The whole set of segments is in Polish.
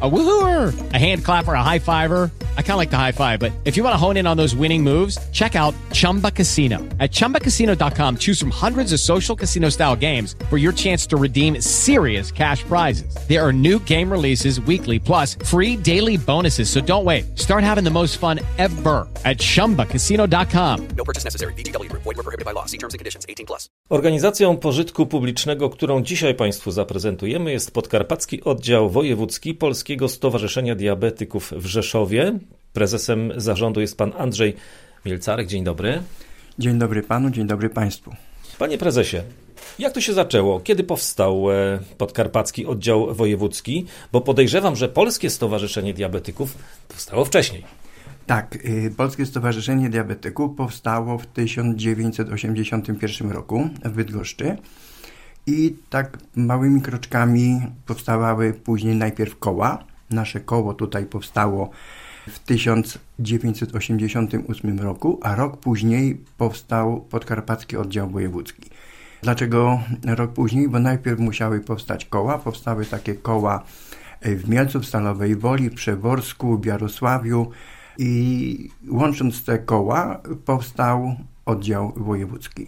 A woohooer, a hand clapper, a high fiver. I kind of like the high five, but if you want to hone in on those winning moves, check out Chumba Casino. At chumbacasino.com, choose from hundreds of social casino style games for your chance to redeem serious cash prizes. There are new game releases weekly, plus free daily bonuses. So don't wait. Start having the most fun ever at chumbacasino.com. No purchase necessary. VGW Group. Void where prohibited by law. See terms and conditions. 18+. Organizacją pożytku publicznego, którą dzisiaj Państwu zaprezentujemy, jest Podkarpacki Oddział Wojewódzki Polskiego Stowarzyszenia Diabetyków w Rzeszowie. Prezesem zarządu jest pan Andrzej Milczarek. Dzień dobry. Dzień dobry panu, dzień dobry państwu. Panie prezesie, jak to się zaczęło? Kiedy powstał Podkarpacki Oddział Wojewódzki? Bo podejrzewam, że Polskie Stowarzyszenie Diabetyków powstało wcześniej. Tak, Polskie Stowarzyszenie Diabetyków powstało w 1981 roku w Bydgoszczy. I tak małymi kroczkami powstawały później najpierw koła. Nasze koło tutaj powstało w 1988 roku, a rok później powstał Podkarpacki Oddział Wojewódzki. Dlaczego rok później? Bo najpierw musiały powstać koła. Powstały takie koła w Mielcu, w Stanowej Woli, w Przeworsku, w Jarosławiu i łącząc te koła powstał Oddział Wojewódzki.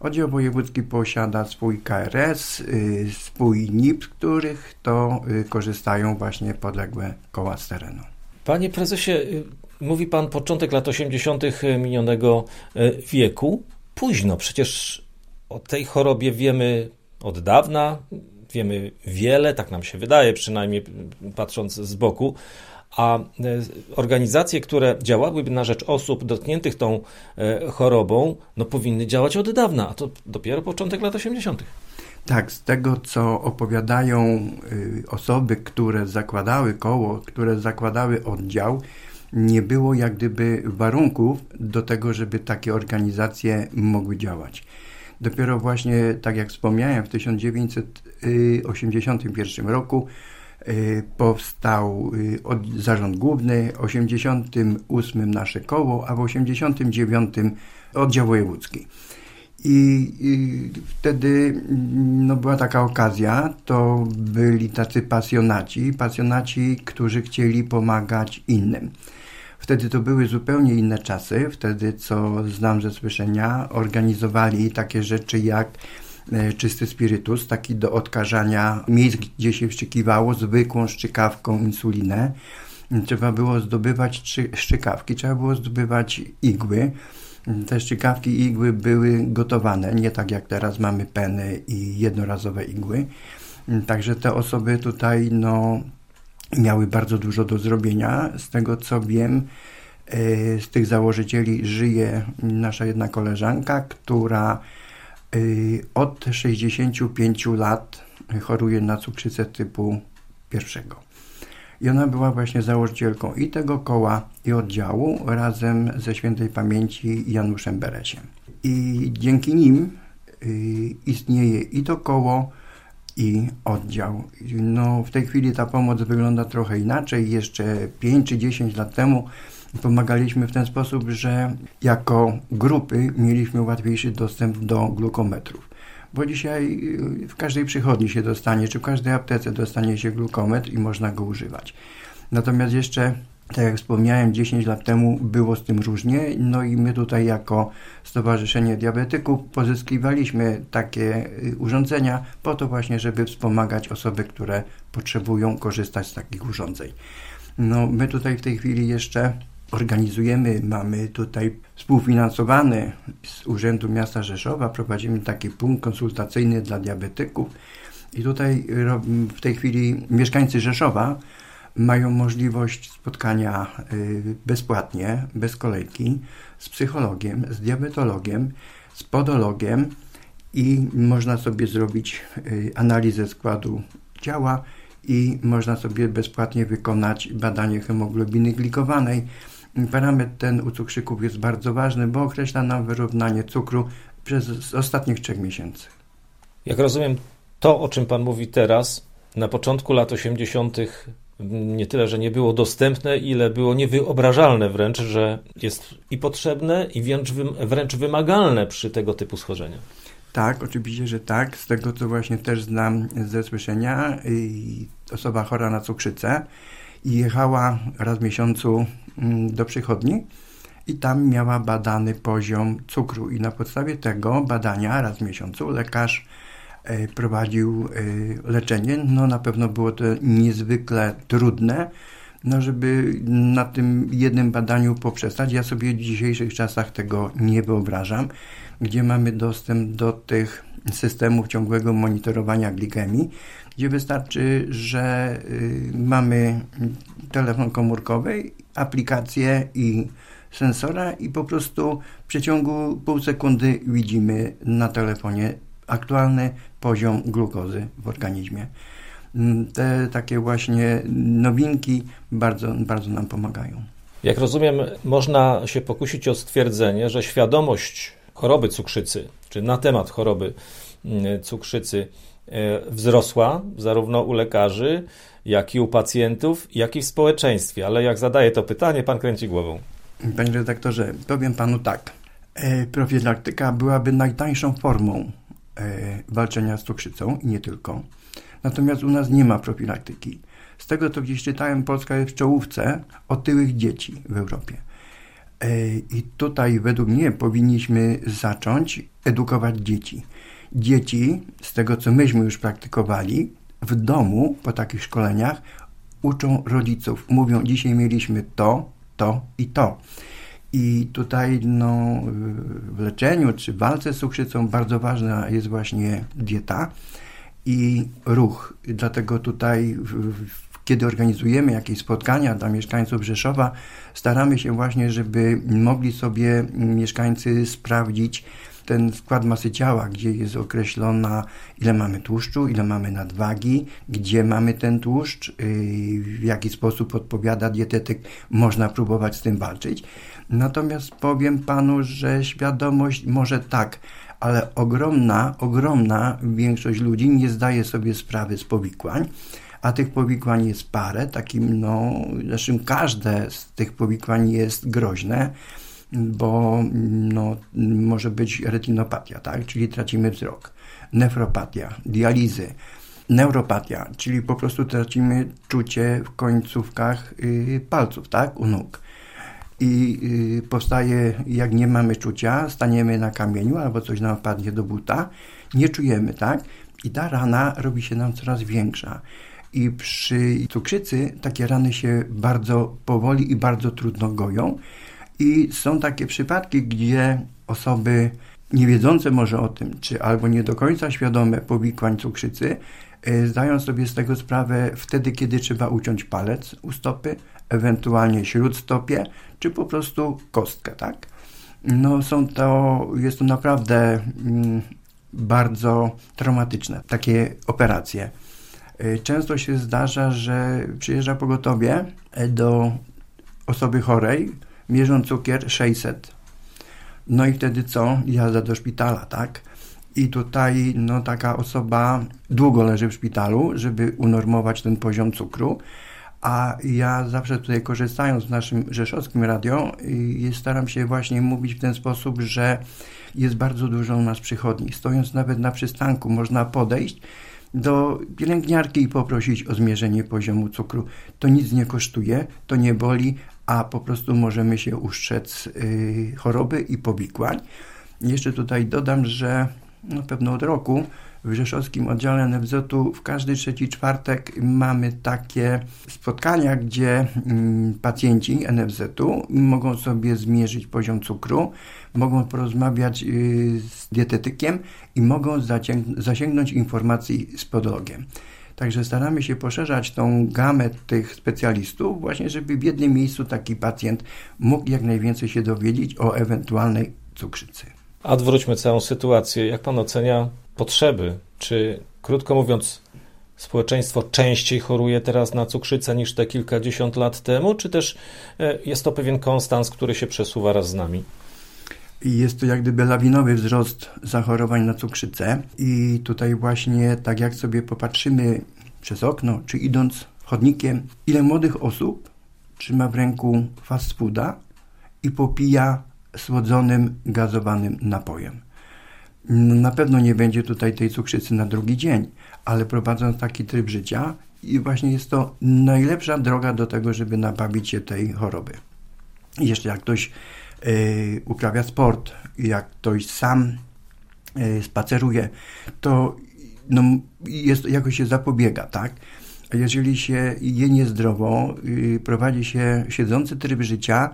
Oddział Wojewódzki posiada swój KRS, swój NIP, z których to korzystają właśnie podległe koła z terenu. Panie prezesie, mówi pan początek lat 80. minionego wieku. Późno, przecież o tej chorobie wiemy od dawna, wiemy wiele, tak nam się wydaje, przynajmniej patrząc z boku. A organizacje, które działałyby na rzecz osób dotkniętych tą chorobą, no powinny działać od dawna, a to dopiero początek lat 80. Tak, z tego co opowiadają osoby, które zakładały koło, które zakładały oddział, nie było jak gdyby warunków do tego, żeby takie organizacje mogły działać. Dopiero właśnie, tak jak wspomniałem, w 1981 roku powstał zarząd główny, w 1988 nasze koło, a w 1989 oddział wojewódzki. I wtedy była taka okazja, to byli tacy pasjonaci, którzy chcieli pomagać innym. Wtedy to były zupełnie inne czasy, wtedy co znam ze słyszenia, organizowali takie rzeczy jak czysty spirytus, taki do odkażania miejsc, gdzie się wstrzykiwało zwykłą strzykawką insulinę. Trzeba było zdobywać strzykawki, trzeba było zdobywać igły. Te strzykawki i igły były gotowane, nie tak jak teraz mamy peny i jednorazowe igły. Także te osoby tutaj miały bardzo dużo do zrobienia. Z tego co wiem, z tych założycieli żyje nasza jedna koleżanka, która od 65 lat choruje na cukrzycę typu 1. I ona była właśnie założycielką i tego koła, i oddziału, razem ze świętej pamięci Januszem Beresiem. I dzięki nim istnieje i to koło, i oddział. W tej chwili ta pomoc wygląda trochę inaczej. Jeszcze 5 czy 10 lat temu pomagaliśmy w ten sposób, że jako grupy mieliśmy łatwiejszy dostęp do glukometrów. Bo dzisiaj w każdej przychodni się dostanie, czy w każdej aptece dostanie się glukometr i można go używać. Natomiast jeszcze, tak jak wspomniałem, 10 lat temu było z tym różnie. I my tutaj jako Stowarzyszenie Diabetyków pozyskiwaliśmy takie urządzenia po to właśnie, żeby wspomagać osoby, które potrzebują korzystać z takich urządzeń. My tutaj w tej chwili jeszcze organizujemy, mamy tutaj współfinansowany z Urzędu Miasta Rzeszowa, prowadzimy taki punkt konsultacyjny dla diabetyków i tutaj w tej chwili mieszkańcy Rzeszowa mają możliwość spotkania bezpłatnie, bez kolejki, z psychologiem, z diabetologiem, z z podologiem i można sobie zrobić analizę składu ciała i można sobie bezpłatnie wykonać badanie hemoglobiny glikowanej. Parametr ten u cukrzyków jest bardzo ważny, bo określa nam wyrównanie cukru przez ostatnich 3 miesięcy. Jak rozumiem, to o czym Pan mówi teraz, na początku lat 80. nie tyle, że nie było dostępne, ile było niewyobrażalne wręcz, że jest i potrzebne, i wręcz wymagalne przy tego typu schorzeniach. Tak, oczywiście, że tak. Z tego, co właśnie też znam ze słyszenia, osoba chora na cukrzycę jechała raz w miesiącu do przychodni i tam miała badany poziom cukru i na podstawie tego badania raz w miesiącu lekarz prowadził leczenie. No na pewno było to niezwykle trudne, żeby na tym jednym badaniu poprzestać. Ja sobie w dzisiejszych czasach tego nie wyobrażam, gdzie mamy dostęp do tych systemów ciągłego monitorowania glikemii, gdzie wystarczy, że mamy telefon komórkowy, aplikację i sensora i po prostu w przeciągu pół sekundy widzimy na telefonie aktualny poziom glukozy w organizmie. Te takie właśnie nowinki bardzo, bardzo nam pomagają. Jak rozumiem, można się pokusić o stwierdzenie, że świadomość choroby cukrzycy, czy na temat choroby cukrzycy wzrosła zarówno u lekarzy, jak i u pacjentów, jak i w społeczeństwie. Ale jak zadaję to pytanie, Pan kręci głową. Panie redaktorze, powiem Panu tak. Profilaktyka byłaby najtańszą formą walczenia z cukrzycą i nie tylko. Natomiast u nas nie ma profilaktyki. Z tego, co gdzieś czytałem, Polska jest w czołówce otyłych dzieci w Europie. I tutaj według mnie powinniśmy zacząć edukować dzieci. Dzieci, z tego co myśmy już praktykowali, w domu po takich szkoleniach uczą rodziców. Mówią, dzisiaj mieliśmy to, to i to. I tutaj w leczeniu czy walce z cukrzycą bardzo ważna jest właśnie dieta i ruch. Dlatego tutaj, kiedy organizujemy jakieś spotkania dla mieszkańców Rzeszowa, staramy się właśnie, żeby mogli sobie mieszkańcy sprawdzić ten skład masy ciała, gdzie jest określona, ile mamy tłuszczu, ile mamy nadwagi, gdzie mamy ten tłuszcz, w jaki sposób odpowiada dietetyk, można próbować z tym walczyć. Natomiast powiem Panu, że świadomość może tak, ale ogromna większość ludzi nie zdaje sobie sprawy z powikłań, a tych powikłań jest parę, zresztą każde z tych powikłań jest groźne, bo może być retinopatia, tak? Czyli tracimy wzrok, nefropatia, dializy, neuropatia, czyli po prostu tracimy czucie w końcówkach palców, tak? U nóg. I powstaje, jak nie mamy czucia, staniemy na kamieniu albo coś nam wpadnie do buta, nie czujemy, tak? I ta rana robi się nam coraz większa. I przy cukrzycy takie rany się bardzo powoli i bardzo trudno goją. I są takie przypadki, gdzie osoby niewiedzące może o tym, czy albo nie do końca świadome powikłań cukrzycy, zdają sobie z tego sprawę wtedy, kiedy trzeba uciąć palec u stopy, ewentualnie śródstopie, czy po prostu kostkę, tak? Jest to naprawdę bardzo traumatyczne, takie operacje. Często się zdarza, że przyjeżdża pogotowie do osoby chorej, mierzą cukier 600. I wtedy co? Jazda do szpitala, tak? I tutaj taka osoba długo leży w szpitalu, żeby unormować ten poziom cukru. A ja zawsze tutaj, korzystając z naszym rzeszowskim radio, staram się właśnie mówić w ten sposób, że jest bardzo dużo u nas przychodni. Stojąc nawet na przystanku, można podejść do pielęgniarki i poprosić o zmierzenie poziomu cukru. To nic nie kosztuje, to nie boli, a po prostu możemy się ustrzec choroby i powikłań. Jeszcze tutaj dodam, że pewno od roku w rzeszowskim oddziale NFZ-u w każdy trzeci czwartek mamy takie spotkania, gdzie pacjenci NFZ-u mogą sobie zmierzyć poziom cukru, mogą porozmawiać z dietetykiem i mogą zasięgnąć informacji z podologiem. Także staramy się poszerzać tą gamę tych specjalistów właśnie, żeby w jednym miejscu taki pacjent mógł jak najwięcej się dowiedzieć o ewentualnej cukrzycy. Odwróćmy całą sytuację. Jak pan ocenia potrzeby? Czy, krótko mówiąc, społeczeństwo częściej choruje teraz na cukrzycę niż te kilkadziesiąt lat temu, czy też jest to pewien konstans, który się przesuwa raz z nami? Jest to jak gdyby lawinowy wzrost zachorowań na cukrzycę i tutaj właśnie tak jak sobie popatrzymy przez okno, czy idąc chodnikiem, ile młodych osób trzyma w ręku fast fooda i popija słodzonym, gazowanym napojem. Na pewno nie będzie tutaj tej cukrzycy na drugi dzień, ale prowadząc taki tryb życia i właśnie jest to najlepsza droga do tego, żeby nabawić się tej choroby. Jeszcze jak ktoś uprawia sport, jak ktoś sam spaceruje, to no, jest, jakoś się zapobiega, tak? A jeżeli się je niezdrowo, prowadzi się siedzący tryb życia,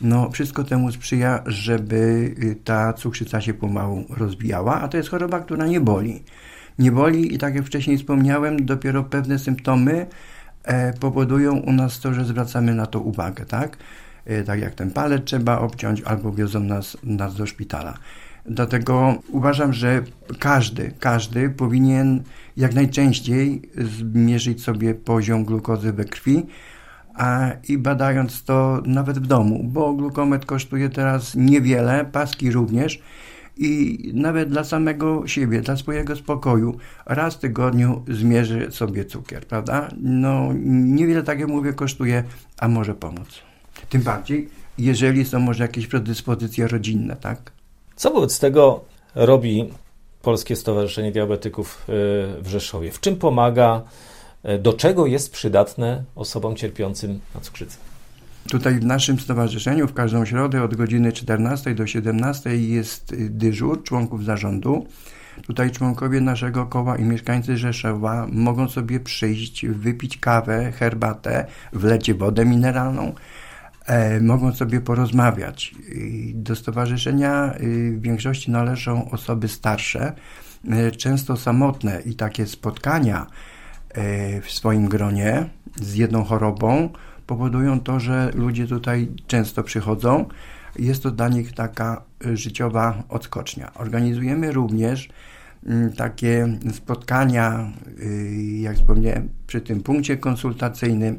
no wszystko temu sprzyja, żeby ta cukrzyca się pomału rozbijała, a to jest choroba, która nie boli. Nie boli i tak jak wcześniej wspomniałem, dopiero pewne symptomy powodują u nas to, że zwracamy na to uwagę, tak? Tak jak ten palec trzeba obciąć albo wiozą nas do szpitala. Dlatego uważam, że każdy powinien jak najczęściej zmierzyć sobie poziom glukozy we krwi, i badając to nawet w domu, bo glukometr kosztuje teraz niewiele, paski również i nawet dla samego siebie, dla swojego spokoju raz w tygodniu zmierzy sobie cukier, prawda? No niewiele, tak jak mówię, kosztuje, a może pomóc. Tym bardziej, jeżeli są może jakieś predyspozycje rodzinne, tak? Co wobec tego robi Polskie Stowarzyszenie Diabetyków w Rzeszowie? W czym pomaga? Do czego jest przydatne osobom cierpiącym na cukrzycę? Tutaj w naszym stowarzyszeniu w każdą środę od godziny 14 do 17 jest dyżur członków zarządu. Tutaj członkowie naszego koła i mieszkańcy Rzeszowa mogą sobie przyjść, wypić kawę, herbatę, wlecie wodę mineralną. Mogą sobie porozmawiać. Do stowarzyszenia w większości należą osoby starsze, często samotne i takie spotkania w swoim gronie z jedną chorobą powodują to, że ludzie tutaj często przychodzą. Jest to dla nich taka życiowa odskocznia. Organizujemy również takie spotkania, jak wspomniałem, przy tym punkcie konsultacyjnym.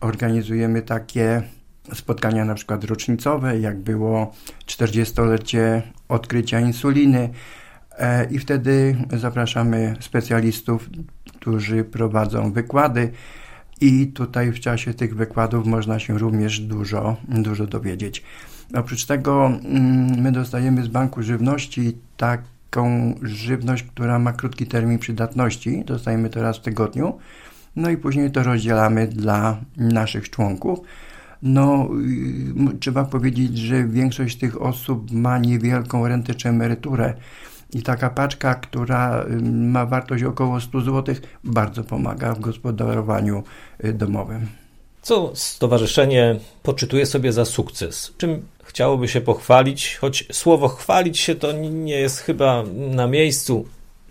Organizujemy takie spotkania na przykład rocznicowe, jak było 40-lecie odkrycia insuliny i wtedy zapraszamy specjalistów, którzy prowadzą wykłady i tutaj w czasie tych wykładów można się również dużo dowiedzieć. Oprócz tego my dostajemy z Banku Żywności taką żywność, która ma krótki termin przydatności. Dostajemy to raz w tygodniu. No i później to rozdzielamy dla naszych członków. No trzeba powiedzieć, że większość tych osób ma niewielką rentę czy emeryturę. I taka paczka, która ma wartość około 100 zł, bardzo pomaga w gospodarowaniu domowym. Co stowarzyszenie poczytuje sobie za sukces? Czym chciałoby się pochwalić? Choć słowo chwalić się to nie jest chyba na miejscu.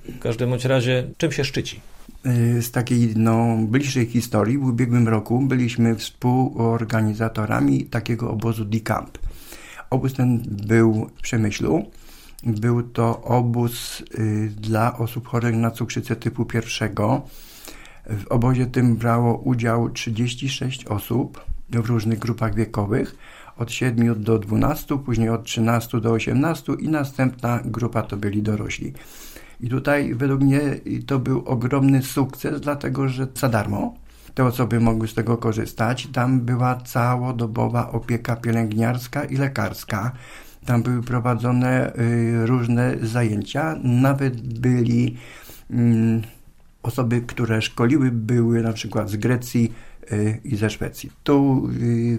W każdym bądź razie, czym się szczyci? Z takiej bliższej historii, w ubiegłym roku byliśmy współorganizatorami takiego obozu DiCamp. Obóz ten był w Przemyślu. Był to obóz dla osób chorych na cukrzycę typu 1. W obozie tym brało udział 36 osób w różnych grupach wiekowych, od 7 do 12, później od 13 do 18 i następna grupa to byli dorośli. I tutaj według mnie to był ogromny sukces, dlatego że za darmo te osoby mogły z tego korzystać. Tam była całodobowa opieka pielęgniarska i lekarska. Tam były prowadzone różne zajęcia, nawet byli osoby, które szkoliły, były na przykład z Grecji i ze Szwecji. Tu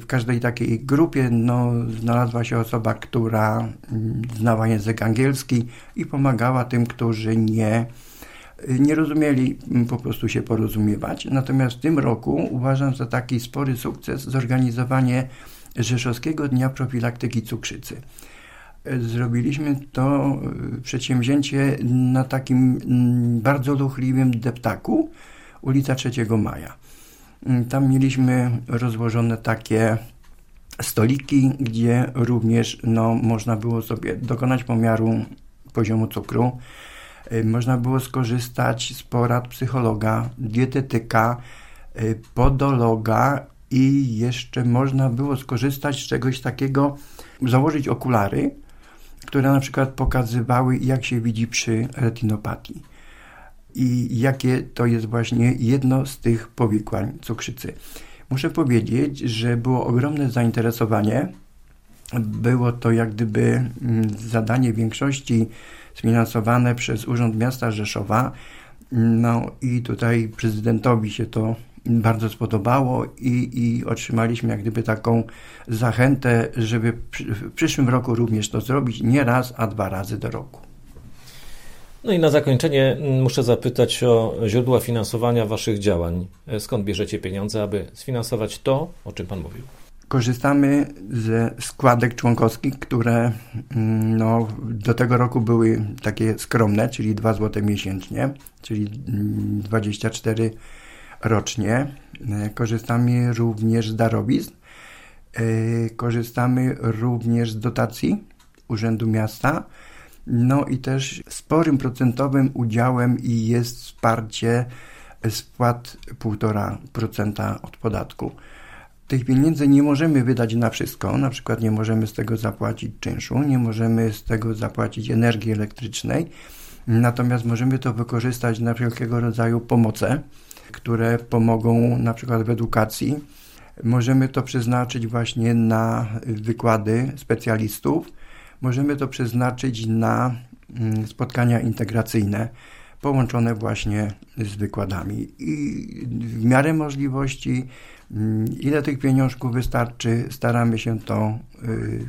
w każdej takiej grupie znalazła się osoba, która znała język angielski i pomagała tym, którzy nie rozumieli, po prostu się porozumiewać. Natomiast w tym roku uważam za taki spory sukces zorganizowanie Rzeszowskiego Dnia Profilaktyki Cukrzycy. Zrobiliśmy to przedsięwzięcie na takim bardzo ruchliwym deptaku, ulica 3 Maja. Tam mieliśmy rozłożone takie stoliki, gdzie również można było sobie dokonać pomiaru poziomu cukru. Można było skorzystać z porad psychologa, dietetyka, podologa i jeszcze można było skorzystać z czegoś takiego, założyć okulary, które na przykład pokazywały, jak się widzi przy retinopatii i jakie to jest właśnie jedno z tych powikłań cukrzycy. Muszę powiedzieć, że było ogromne zainteresowanie. Było to jak gdyby zadanie większości sfinansowane przez Urząd Miasta Rzeszowa. I tutaj prezydentowi się to bardzo spodobało i otrzymaliśmy jak gdyby taką zachętę, żeby w przyszłym roku również to zrobić, nie raz, a 2 razy do roku. No i na zakończenie muszę zapytać o źródła finansowania Waszych działań. Skąd bierzecie pieniądze, aby sfinansować to, o czym Pan mówił? Korzystamy ze składek członkowskich, które do tego roku były takie skromne, czyli 2 zł miesięcznie, czyli 24 rocznie. Korzystamy również z darowizn, korzystamy również z dotacji Urzędu Miasta, i też sporym procentowym udziałem jest wsparcie spłat 1,5% od podatku. Tych pieniędzy nie możemy wydać na wszystko, na przykład nie możemy z tego zapłacić czynszu, nie możemy z tego zapłacić energii elektrycznej, natomiast możemy to wykorzystać na wszelkiego rodzaju pomoce, które pomogą na przykład w edukacji. Możemy to przeznaczyć właśnie na wykłady specjalistów, możemy to przeznaczyć na spotkania integracyjne, połączone właśnie z wykładami. I w miarę możliwości, ile tych pieniążków wystarczy, staramy się to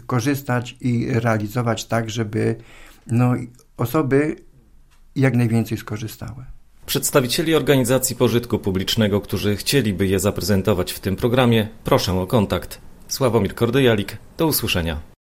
korzystać i realizować tak, żeby osoby jak najwięcej skorzystały. Przedstawicieli organizacji pożytku publicznego, którzy chcieliby je zaprezentować w tym programie, proszę o kontakt. Sławomir Kordyjalik, do usłyszenia.